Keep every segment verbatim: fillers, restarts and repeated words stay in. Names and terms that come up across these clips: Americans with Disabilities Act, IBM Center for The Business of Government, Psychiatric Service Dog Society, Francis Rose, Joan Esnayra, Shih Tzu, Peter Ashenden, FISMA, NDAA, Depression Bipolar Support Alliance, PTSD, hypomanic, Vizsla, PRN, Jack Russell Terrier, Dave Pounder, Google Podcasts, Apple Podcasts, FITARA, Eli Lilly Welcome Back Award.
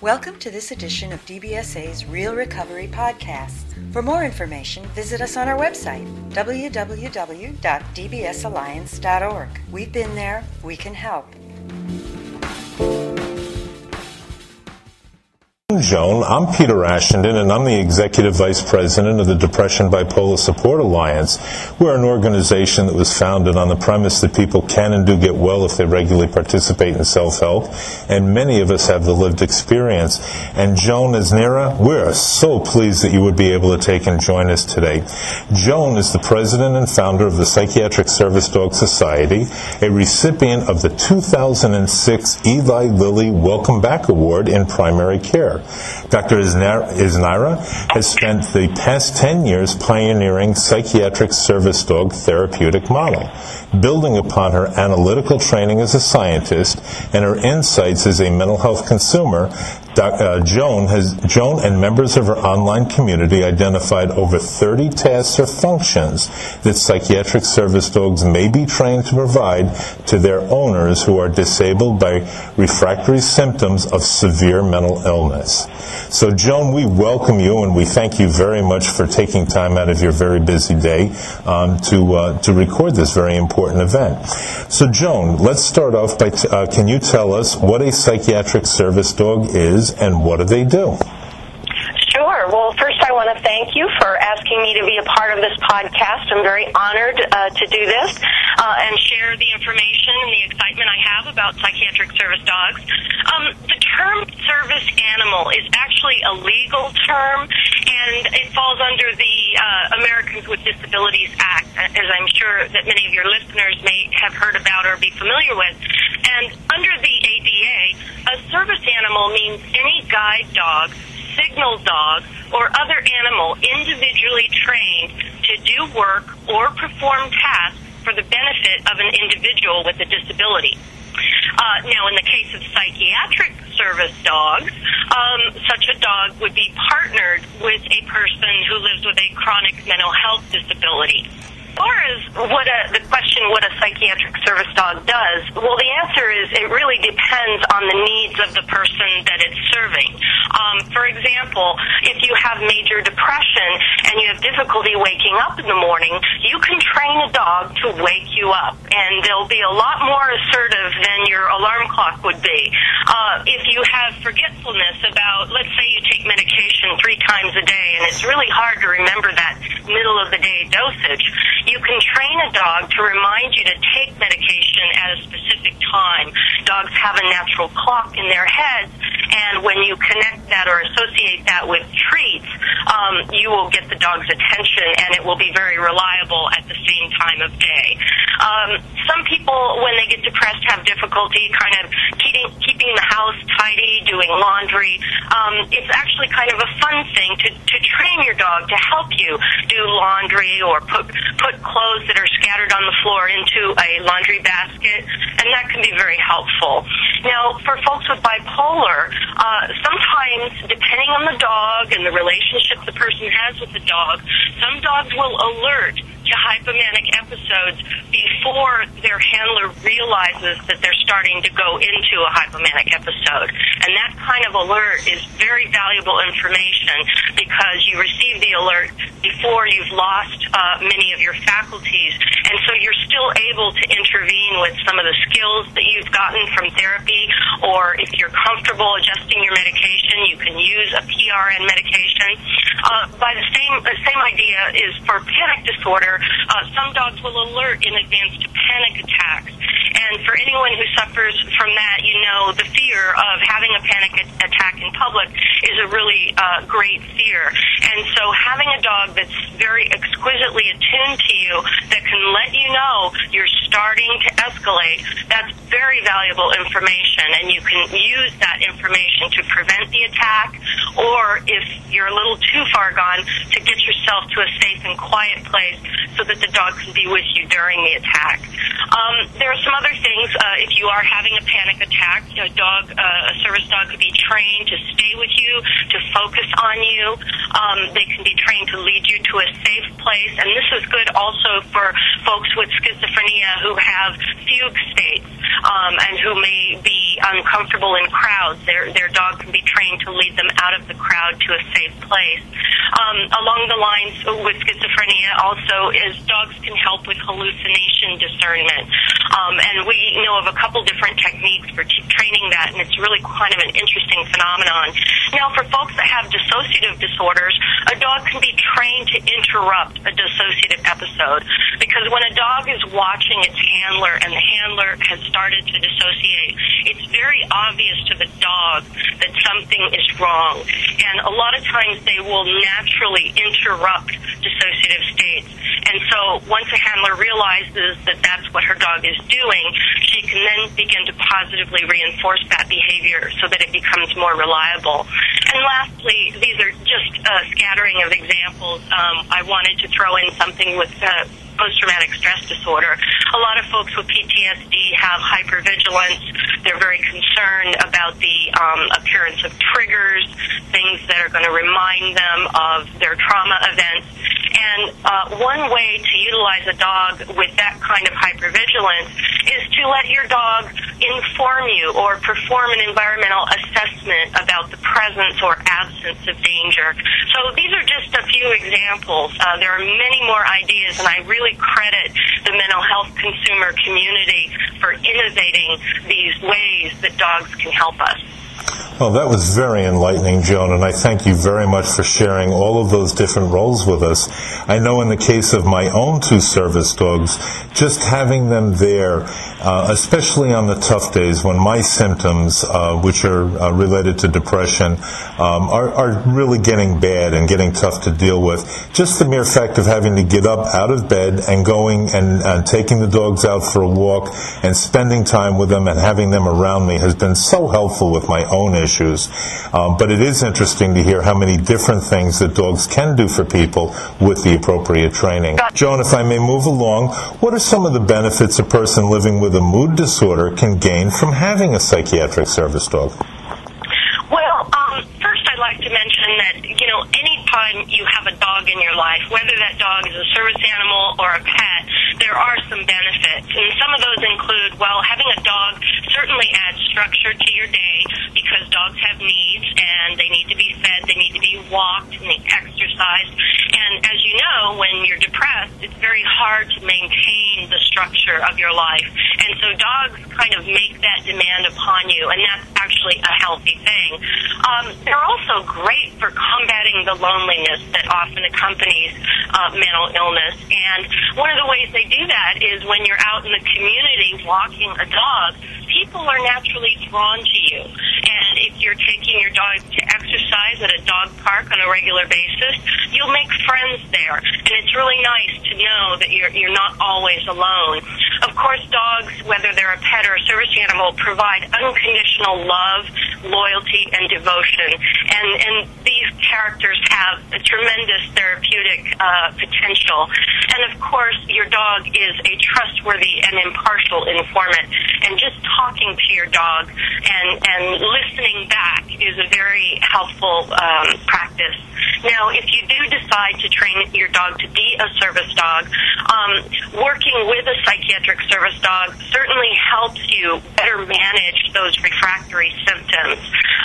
Welcome to this edition of D B S A's Real Recovery Podcast. For more information, visit us on our website, w w w dot d b s alliance dot org. We've been there. We can help. Joan, I'm Peter Ashenden, and I'm the Executive Vice President of the Depression Bipolar Support Alliance. We're an organization that was founded on the premise that people can and do get well if they regularly participate in self-help, and many of us have the lived experience. And Joan Esnayra, we're so pleased that you would be able to take and join us today. Joan is the President and Founder of the Psychiatric Service Dog Society, a recipient of the two thousand six Eli Lilly Welcome Back Award in Primary Care. Doctor Esnayra has spent the past ten years pioneering psychiatric service dog therapeutic model, building upon her analytical training as a scientist and her insights as a mental health consumer. Uh, Joan, has, Joan and members of her online community identified over thirty tasks or functions that psychiatric service dogs may be trained to provide to their owners who are disabled by refractory symptoms of severe mental illness. So Joan, we welcome you and we thank you very much for taking time out of your very busy day um, to uh, to record this very important event. So Joan, let's start off by, t- uh, can you tell us what a psychiatric service dog is? And what do they do? Sure. Well, first I want to thank you for asking me to be a part of this podcast. I'm very honored uh, to do this uh, and share the information and the excitement I have about psychiatric service dogs. Um, the term service animal is actually a legal term, and it falls under the uh, Americans with Disabilities Act, as I'm sure that many of your listeners may have heard about or be familiar with. And under the A D A, a service animal means any guide dog, signal dog, or other animal individually trained to do work or perform tasks for the benefit of an individual with a disability. Uh, now, in the case of psychiatric service dogs, um, such a dog would be partnered with a person who lives with a chronic mental health disability. As far as what a, the question, what a psychiatric service dog does, well, the answer is it really depends on the needs of the person that it's serving. Um, for example, if you have major depression and you have difficulty waking up in the morning, you can train a dog to wake you up, and they'll be a lot more assertive than your alarm clock would be. Uh, if you have forgetfulness about, let's say you take medication three times a day, and it's really hard to remember that middle-of-the-day dosage, you can train a dog to remind you to take medication at a specific time. Dogs have a natural clock in their heads, and when you connect that or associate that with treats, um, you will get the dog's attention, and it will be very reliable at the same time of day. Um, some people, when they get depressed, have difficulty kind of keeping, keeping the house tidy, doing laundry. Um, it's actually kind of a fun thing to, to train your dog to help you do laundry or put, put clothes that are scattered on the floor into a laundry basket, and that can be very helpful. Now, for folks with bipolar, uh, sometimes, depending on the dog and the relationship the person has with the dog, some dogs will alert to hypomanic episodes before their handler realizes that they're starting to go into a hypomanic episode. And that kind of alert is very valuable information because you receive the alert before you've lost uh, many of your faculties. And so you're still able to intervene with some of the skills that you've gotten from therapy, or if you're comfortable adjusting your medication, you can use a P R N medication. Uh, by the same, the same idea is for panic disorder. Uh, some dogs will alert in advance to panic attacks. And for anyone who suffers from that, you know the fear of having a panic attack in public is a really uh, great fear. And so having a dog that's very exquisitely attuned to you, that can let you know you're starting to escalate, that's very valuable information. And you can use that information to prevent the attack, or if you're a little too far gone, to get yourself to a safe and quiet place so that the dog can be with you during the attack. Um, there are some other things. Uh, if you are having a panic attack, you know, dog, uh, a service dog could be trained to stay with you, to focus on you. Um, they can be trained to lead you to a safe place. And this is good also for folks with schizophrenia who have fugue states um, and who may be uncomfortable in crowds. Their, their dog can be trained to lead them out of the crowd to a safe place. Um, along the lines with schizophrenia also is dogs can help with hallucination discernment. Um, and we know of a couple different techniques for t- training that, and it's really kind of an interesting phenomenon. Now, for folks that have dissociative disorders, a dog can be trained to interrupt a dissociative episode, because when a dog is watching its handler and the handler has started to dissociate, it's very obvious to the dog that something is wrong. And a lot of times they will naturally interrupt dissociative states. And so once a handler realizes that that's what her dog is doing, she can then begin to positively reinforce that behavior so that it becomes more reliable. And lastly, these are just a scattering of examples. Um, I wanted to throw in something with uh, post-traumatic stress disorder. A lot of folks with P T S D have hypervigilance. They're very concerned about the um, appearance of triggers, things that are going to remind them of their trauma events. And uh, one way to utilize a dog with that kind of hypervigilance is to let your dog inform you or perform an environmental assessment about the presence or absence of danger. So these are just a few examples. Uh, there are many more ideas, and I really credit the mental health consumer community for innovating these ways that dogs can help us. Well, that was very enlightening, Joan, and I thank you very much for sharing all of those different roles with us. I know in the case of my own two service dogs, just having them there, uh, especially on the tough days when my symptoms, uh, which are uh, related to depression, um, are, are really getting bad and getting tough to deal with, just the mere fact of having to get up out of bed and going and uh, taking the dogs out for a walk and spending time with them and having them around me has been so helpful with my own issues. Um, but it is interesting to hear how many different things that dogs can do for people with the appropriate training. Joan, if I may move along, what are some of the benefits a person living with a mood disorder can gain from having a psychiatric service dog? Well, um, first I'd like to mention that, you know, any time you have a dog in your life, whether that dog is a service animal or a pet, there are some benefits. And some of those include, well, having a dog certainly adds structure to your day, because dogs have needs and they need to be fed, they need to be walked, and they exercised. And as you know, when you're depressed, it's very hard to maintain the structure of your life. And so dogs kind of make that demand upon you, and that's actually a healthy thing. Um, they're also great for combating the loneliness that often accompanies uh, mental illness. And one of the ways they do that is when you're out in the community walking a dog, people are naturally drawn to you. And if you're taking your dog to exercise at a dog park on a regular basis, you'll make friends there. And it's really nice to know that you're, you're not always alone. Of course, dogs, whether they're a pet or a service animal, provide unconditional love, loyalty, and devotion. And, and these characters have a tremendous therapeutic uh, potential. And of course, your dog is a trustworthy and impartial informant. And just talking to your dog and, and listening back is a very helpful um, practice. Now, if you do decide to train your dog to be a service dog, um, working with a psychiatric service dog certainly helps you better manage those refractory symptoms.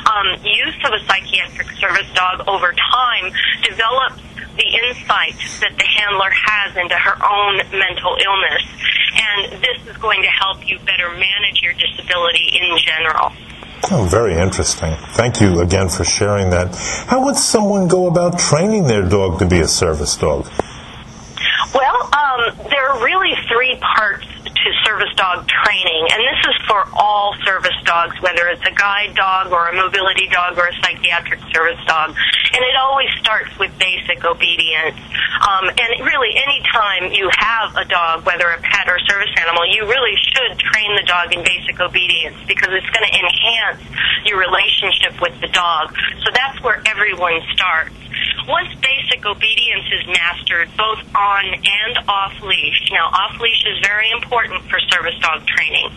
Um, use of a psychiatric service dog over time develops the insight that the handler has into her own mental illness, and this is going to help you better manage your disability in general. Oh, very interesting. Thank you again for sharing that. How would someone go about training their dog to be a service dog? Well, um, there are really three parts to service dog training, and this is for all service dogs, whether it's a guide dog or a mobility dog or a psychiatric service dog. And it always starts with basic obedience. Um, and really, any time you have a dog, whether a pet or service animal, you really should train the dog in basic obedience, because it's going to enhance your relationship with the dog. So that's where everyone starts. Once basic obedience is mastered, both on and off leash. Now, off leash is very important for service dog training.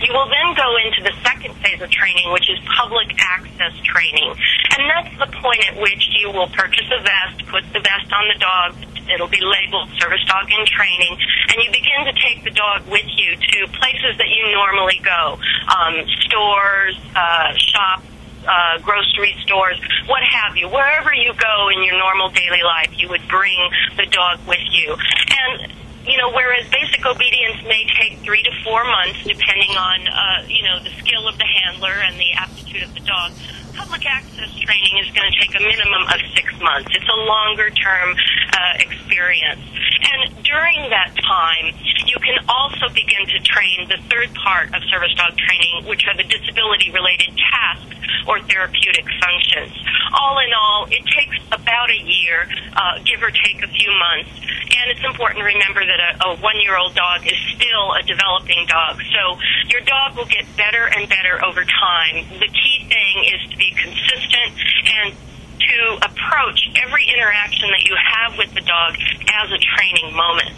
You will then go into the second phase of training, which is public access training. And that's the point at which you will purchase a vest, put the vest on the dog, It'll be labeled service dog in training, and you begin to take the dog with you to places that you normally go, um, stores, uh, shops, uh, grocery stores, what have you. Wherever you go in your normal daily life, you would bring the dog with you. And you know, whereas basic obedience may take three to four months, depending on, uh, you know, the skill of the handler and the aptitude of the dog, public access training is going to take a minimum of six months. It's a longer-term uh, experience. And during that time, you can also begin to train the third part of service dog training, which are the disability-related tasks or therapeutic functions. All in all, it takes about a year, uh, give or take a few months. And it's important to remember that a, a one-year-old dog is still a developing dog. So your dog will get better and better over time. The key thing is to be consistent and to approach every interaction that you have with the dog as a training moment.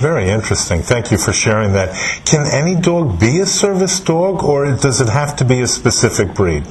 Very interesting. Thank you for sharing that. Can any dog be a service dog, or does it have to be a specific breed?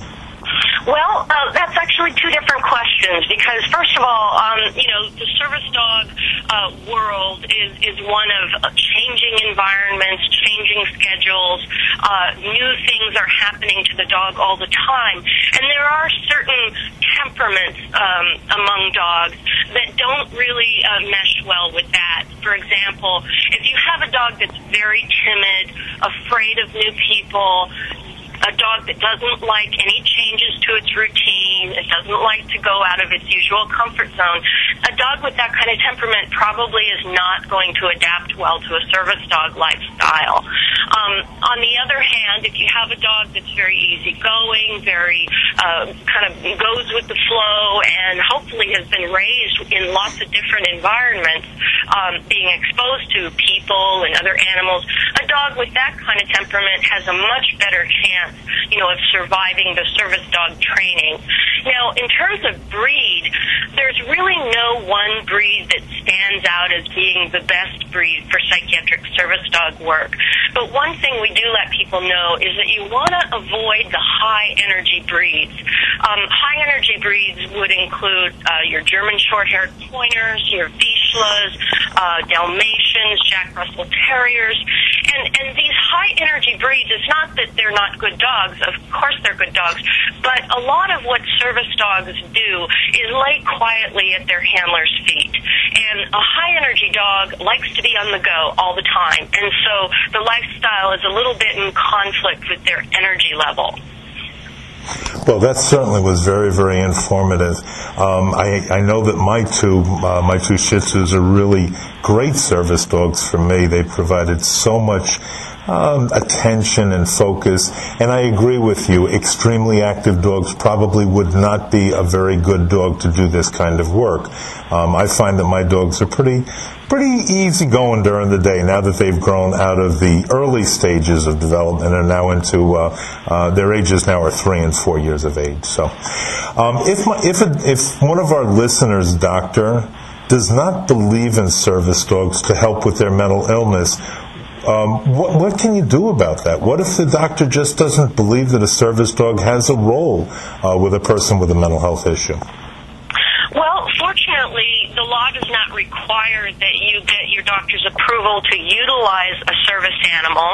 Well, uh, that's actually two different questions, because first of all, um, you know, the service dog uh, world is, is one of changing environments, changing schedules, uh, new things are happening to the dog all the time, and there are certain temperaments um, among dogs that don't really uh, mesh well with that. For example, if you have a dog that's very timid, afraid of new people, a dog that doesn't like any changes to its routine, it doesn't like to go out of its usual comfort zone, a dog with that kind of temperament probably is not going to adapt well to a service dog lifestyle. Um, on the other hand, if you have a dog that's very easygoing, very uh, kind of goes with the flow, and hopefully has been raised in lots of different environments, um, being exposed to people and other animals, a dog with that kind of temperament has a much better chance, you know, of surviving the service dog training. Now, in terms of breed, there's really no one breed that stands out as being the best breed for psychiatric service dog work. But one thing we do let people know is that you want to avoid the high-energy breeds. Um, high-energy breeds would include uh, your German short-haired pointers, your Vizslas, uh, Dalmatians, Jack Russell Terriers, and, and these high-energy breeds, it's not that they're not good dogs. Of course they're good dogs. But a lot of what service dogs do is lay quietly at their handler's feet. And a high-energy dog likes to be on the go all the time. And so the lifestyle is a little bit in conflict with their energy level. Well, that certainly was very, very informative. Um, I, I know that my two, uh, my two Shih Tzus are really great service dogs for me. They provided so much Um, attention and focus, and I agree with you, extremely active dogs probably would not be a very good dog to do this kind of work. Um, I find that my dogs are pretty pretty easy going during the day now that they've grown out of the early stages of development and are now into, uh, uh, their ages now are three and four years of age. So um, if, my, if, a, if one of our listeners, doctor, does not believe in service dogs to help with their mental illness, Um, what, what can you do about that? What if the doctor just doesn't believe that a service dog has a role uh, with a person with a mental health issue? Well, fortunately, the law does not require that you get your doctor's approval to utilize a service animal.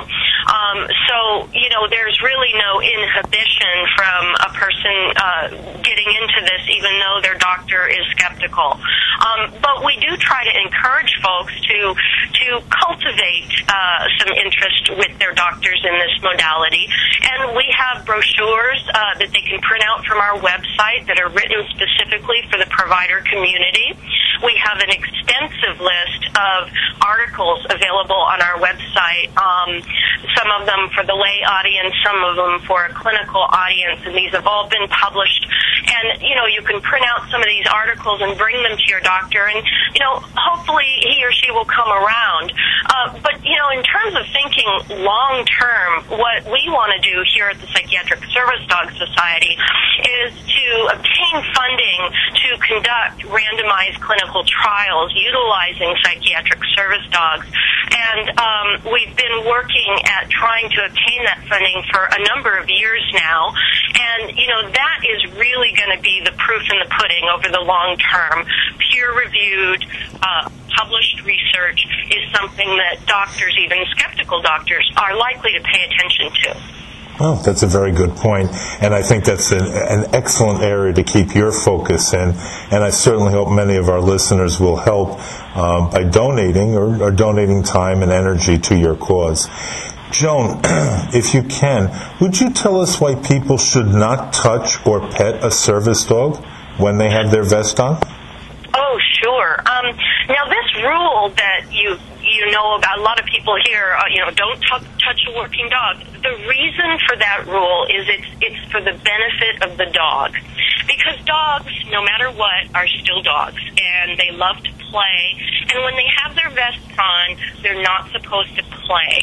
Um, so, you know, there's really no inhibition from a person uh, getting into this, even though their doctor is skeptical. Um, but we do try to encourage folks to to cultivate uh, some interest with their doctors in this modality. And we have brochures uh, that they can print out from our website that are written specifically for the provider community. We have an extensive list of articles available on our website, um, some of them for the lay audience, some of them for a clinical audience, and these have all been published. And, you know, you can print out some of these articles and bring them to your doctor, and, you know, hopefully he or she will come around. Uh, but, you know, in terms of thinking long term, what we want to do here at the Psychiatric Service Dog Society is to obtain funding to conduct randomized clinical clinical trials utilizing psychiatric service dogs. And um, we've been working at trying to obtain that funding for a number of years now. And, you know, that is really going to be the proof in the pudding over the long term. Peer-reviewed, uh, published research is something that doctors, even skeptical doctors, are likely to pay attention to. Oh, that's a very good point, and I think that's an, an excellent area to keep your focus in, and I certainly hope many of our listeners will help um, by donating or, or donating time and energy to your cause. Joan, if you can, would you tell us why people should not touch or pet a service dog when they have their vest on? Oh, sure. Um, now, this rule that you you know about, a lot of people here, uh, you know, don't t- touch a working dog. The reason for that rule is it's it's for the benefit of the dog, because dogs, no matter what, are still dogs, and they love to play. And when they have their vests on, they're not supposed to play.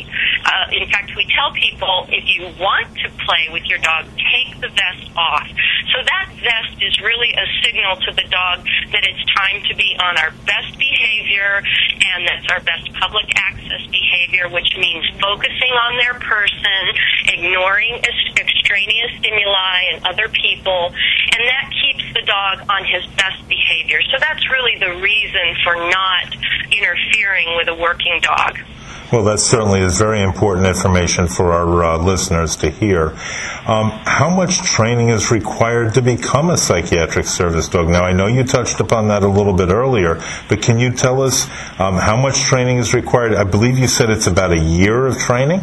Uh, in fact, we tell people, if you want to play with your dog, take the vest off. So that vest is really a signal to the dog that it's time to be on our best behavior, and that's our best public access behavior, which means focusing on their person, ignoring extraneous stimuli and other people, and that keeps the dog on his best behavior. So that's really the reason for not interfering with a working dog. Well, that certainly is very important information for our uh, listeners to hear. Um, how much training is required to become a psychiatric service dog? Now, I know you touched upon that a little bit earlier, but can you tell us um, how much training is required? I believe you said it's about a year of training?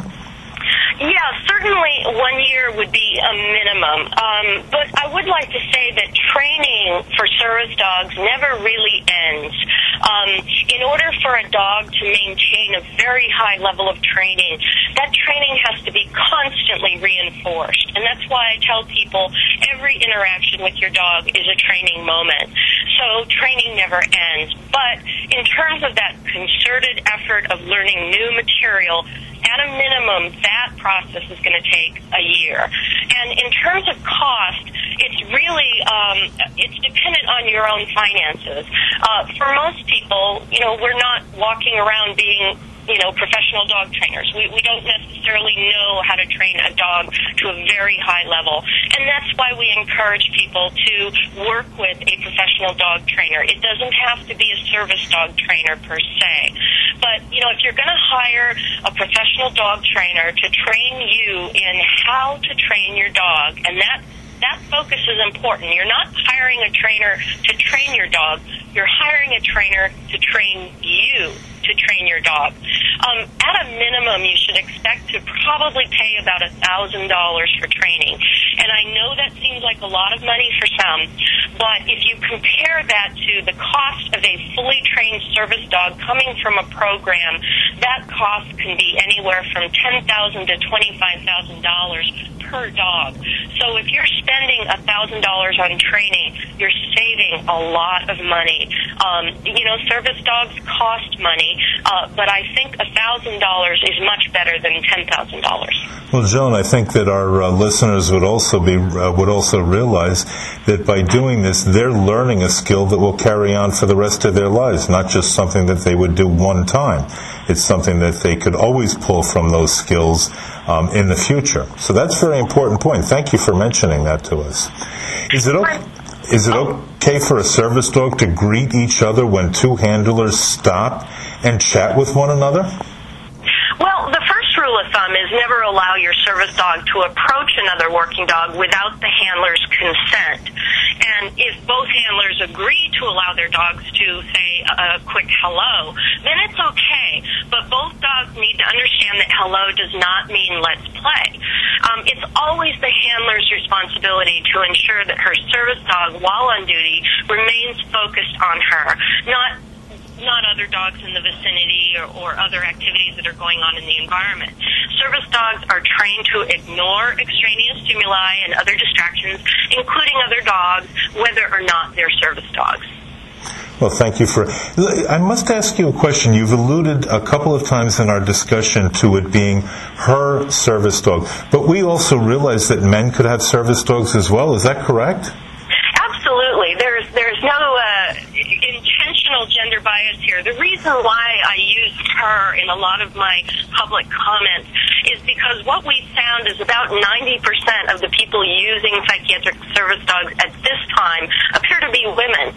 Yeah, certainly one year would be a minimum. Um, but I would like to say that training for service dogs never really ends. Um, in order for a dog to maintain a very high level of training, that training has to be constantly reinforced. And that's why I tell people every interaction with your dog is a training moment. So training never ends. But in terms of that concerted effort of learning new material, at a minimum, that process is going to take a year. And in terms of cost, it's really, um, it's dependent on your own finances. Uh, for most people, you know, we're not walking around being, you know, professional dog trainers. We, we don't necessarily know how to train a dog to a very high level. And that's why we encourage people to work with a professional dog trainer. It doesn't have to be a service dog trainer per se. But, you know, if you're going to hire a professional dog trainer to train you in how to train your dog, and that That focus is important. You're not hiring a trainer to train your dog. You're hiring a trainer to train you to train your dog. Um, at a minimum, you should expect to probably pay about one thousand dollars for training. And I know that seems like a lot of money for some, but if you compare that to the cost of a fully trained service dog coming from a program, that cost can be anywhere from ten thousand dollars to twenty-five thousand dollars per dog. So if you're spending spending one thousand dollars on training, you're saving a lot of money. Um, you know, service dogs cost money, uh, but I think one thousand dollars is much better than ten thousand dollars. Well, Joan, I think that our uh, listeners would also be uh, would also realize that by doing this, they're learning a skill that will carry on for the rest of their lives, not just something that they would do one time. It's something that they could always pull from those skills um, in the future. So that's a very important point. Thank you for mentioning that to us. Is it okay, is it okay for a service dog to greet each other when two handlers stop and chat with one another? Well, the first rule of thumb is never allow your service dog to approach another working dog without the handler's consent. And if both handlers agree to allow their dogs to say a quick hello, then it's okay. But both dogs need to understand that hello does not mean let's play. Um, it's always the handler's responsibility to ensure that her service dog, while on duty, remains focused on her, not not other dogs in the vicinity or, or other activities that are going on in the environment. Service dogs are trained to ignore extraneous stimuli and other distractions, including other dogs, whether or not they're service dogs. Well, thank you for... I must ask you a question. You've alluded a couple of times in our discussion to it being her service dog, but we also realize that men could have service dogs as well. Is that correct? Absolutely. There's, there's no... Uh, intentional gender bias here. The reason why I use her in a lot of my public comments is because what we found is about ninety percent of the people using psychiatric service dogs at this time appear to be women.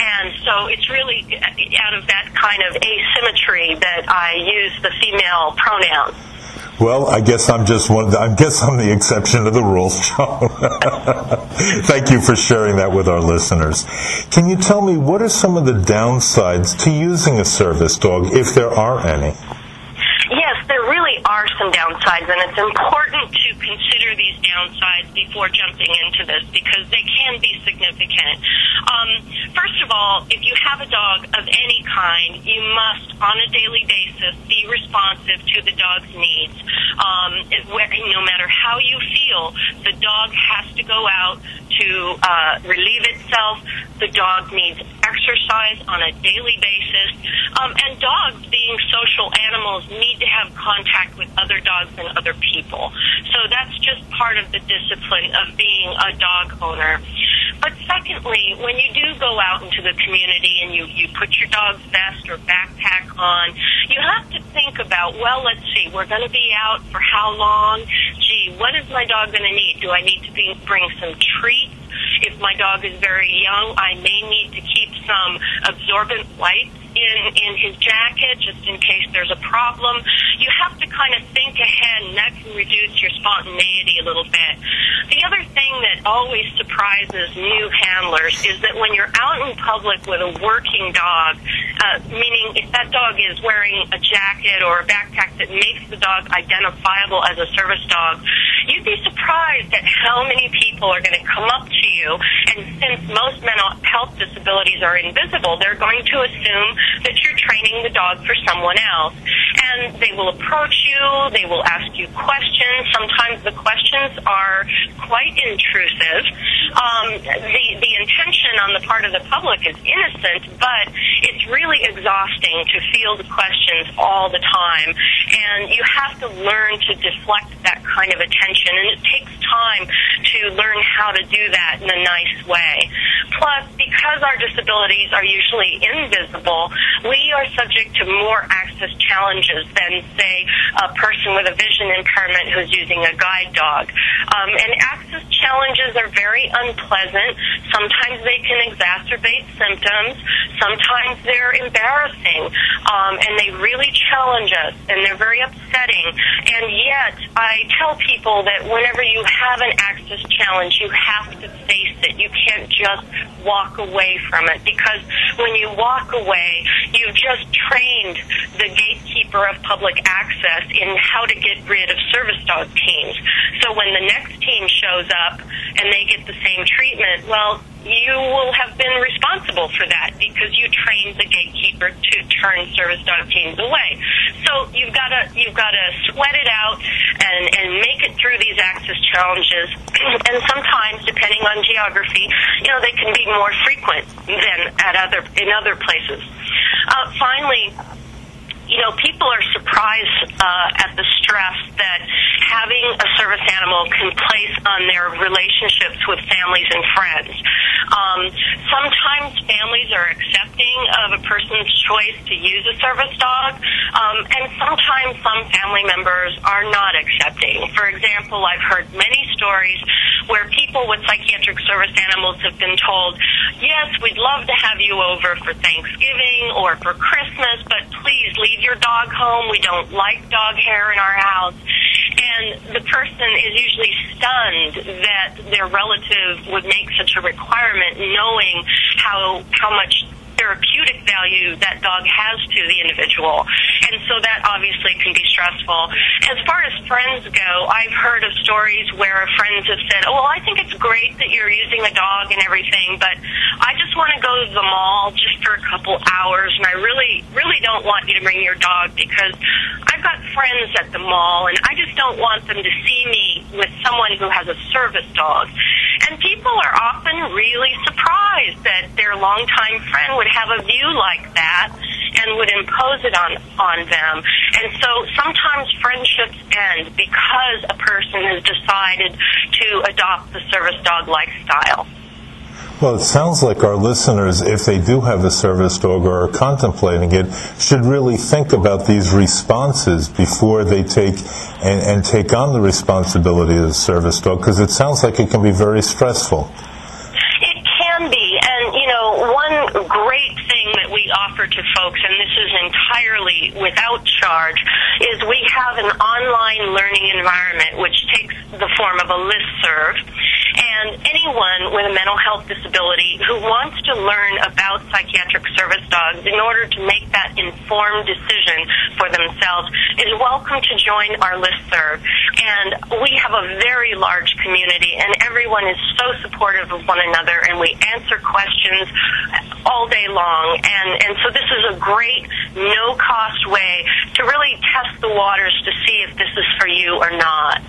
And so it's really out of that kind of asymmetry that I use the female pronoun. Well, I guess I'm just one. I guess I'm the exception to the rule, Joan. Thank you for sharing that with our listeners. Can you tell me what are some of the downsides to using a service dog, if there are any? Yes, there really are some downsides, and it's important to consider these downsides before jumping into this because they can be significant. Um, first of all, if you have a dog of any kind, you must, on a daily basis, be responsive to the dog's needs. Um, where, no matter how you feel, the dog has to go out to uh, relieve itself. The dog needs exercise on a daily basis. Um, and dogs, being social animals, need to have contact with other dogs and other people. So that's just part of the discipline of being a dog owner. But secondly, when you do go out into the community and you, you put your dog's vest or backpack on, you have to think about, well, let's see, we're going to be out for how long? Gee, what is my dog going to need? Do I need to be, bring some treats? If my dog is very young, I may need to keep some absorbent wipes in, in his jacket just in case there's a problem. You have to kind of think ahead, and that can reduce your spontaneity a little bit. The other thing that always surprises new handlers is that when you're out in public with a working dog, uh, meaning if that dog is wearing a jacket or a backpack that makes the dog identifiable as a service dog, you'd be surprised at how many people are going to come up to you, and since most mental health disabilities are invisible, they're going to assume that you're training the dog for someone else. And they will approach you, they will ask you questions. Sometimes the questions are quite intrusive. Um, the, the intention on the part of the public is innocent, but it's really exhausting to field questions all the time. And you have to learn to deflect that kind of attention, and it takes time to learn how to do that in a nice way. Plus, because our disabilities are usually invisible, we are subject to more access challenges than, say, a person with a vision impairment who's using a guide dog. Um, and access challenges are very unpleasant. Sometimes they can exacerbate symptoms. Sometimes they're embarrassing. Um, and they really challenge us, and they're very upsetting. And yet, I tell people that whenever you have an access challenge, you have to face it. You can't just walk away from it, because when you walk away, you've just trained the gatekeeper of public access in how to get rid of service dog teams. So when the next team shows up and they get the same treatment, well, you will have been responsible for that because you trained the gatekeeper to turn service dog teams away. So you've got to you've got to sweat it out and, and make it through these access challenges. And sometimes, depending on geography, you know, they can be more frequent than at other in other places. Uh, finally, you know, people are surprised uh, at the stress that having a service animal can place on their relationships with families and friends. Um, sometimes families are accepting of a person's choice to use a service dog, um, and sometimes some family members are not accepting. For example, I've heard many stories where people with psychiatric service animals have been told, yes, we'd love to have you over for Thanksgiving or for Christmas, but please leave your dog home. We don't like dog hair in our house. And the person is usually stunned that their relative would make such a requirement, knowing how how much therapeutic value that dog has to the individual. And so that obviously can be stressful. As far as friends go, I've heard of stories where friends have said, oh, well, I think it's great that you're using the dog and everything, but I just want to go to the mall just for a couple hours, and I really, really don't want you to bring your dog because I've got friends at the mall, and I just don't want them to see me with someone who has a service dog. And people are often really surprised that their longtime friend would have a view like that and would impose it on, on them. And so sometimes friendships end because a person has decided to adopt the service dog lifestyle. Well, it sounds like our listeners, if they do have a service dog or are contemplating it, should really think about these responses before they take and, and take on the responsibility of the service dog, because it sounds like it can be very stressful. It can be, and you know, one great thing that we offer to folks, and this is entirely without charge, is we have an online learning environment which takes the form of a listserv. And anyone with a mental health disability who wants to learn about psychiatric service dogs in order to make that informed decision for themselves is welcome to join our listserv. And we have a very large community, and everyone is so supportive of one another, and we answer questions all day long. And, and so this is a great, no-cost way to really test the waters to see if this is for you or not.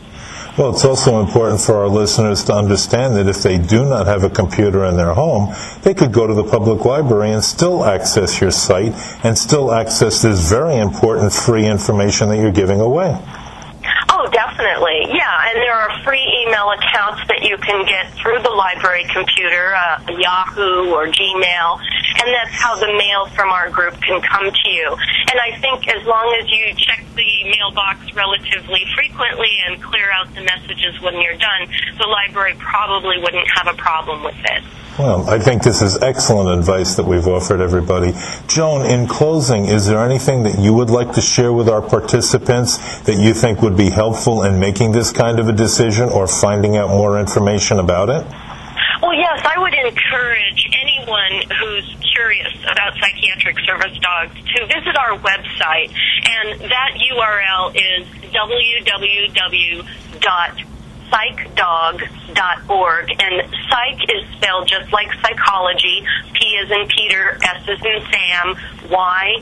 Well, it's also important for our listeners to understand that if they do not have a computer in their home, they could go to the public library and still access your site and still access this very important free information that you're giving away. Oh, definitely. Yeah, and there are free email accounts that you can get through the library computer, uh, Yahoo or Gmail, and that's how the mail from our group can come to you. And I think as long as you check the mailbox relatively frequently and clear out the messages when you're done, the library probably wouldn't have a problem with it. Well, I think this is excellent advice that we've offered everybody. Joan, in closing, is there anything that you would like to share with our participants that you think would be helpful in making this kind of a decision or finding out more information about it? Well, yes, I would encourage anyone who's curious about psychiatric service dogs to visit our website, and that U R L is w w w dot psych dog dot org, and psych is spelled just like psychology, P as in Peter, S as in Sam, Y,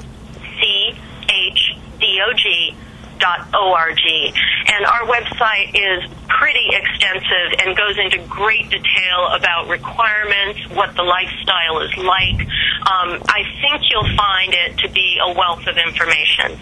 C, H, D, O, G, dot O R G. And our website is pretty extensive and goes into great detail about requirements, what the lifestyle is like. Um, I think you'll find it to be a wealth of information.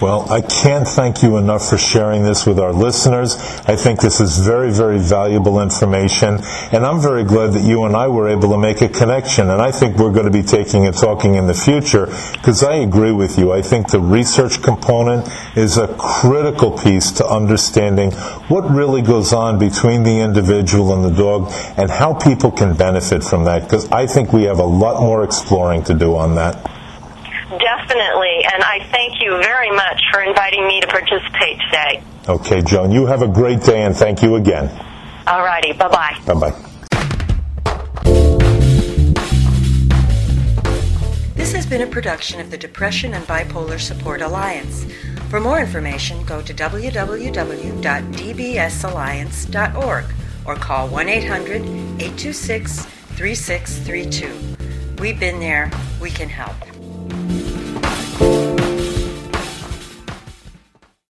Well, I can't thank you enough for sharing this with our listeners. I think this is very, very valuable information, and I'm very glad that you and I were able to make a connection, and I think we're going to be taking and talking in the future, because I agree with you. I think the research component is a critical piece to understanding what really goes on between the individual and the dog and how people can benefit from that, because I think we have a lot more exploring to do on that. Definitely, and I thank you very much for inviting me to participate today. Okay, Joan, you have a great day, and thank you again. All righty, bye-bye. Bye-bye. This has been a production of the Depression and Bipolar Support Alliance. For more information, go to w w w dot d b s alliance dot org or call one eight hundred eight two six three six three two. We've been there. We can help.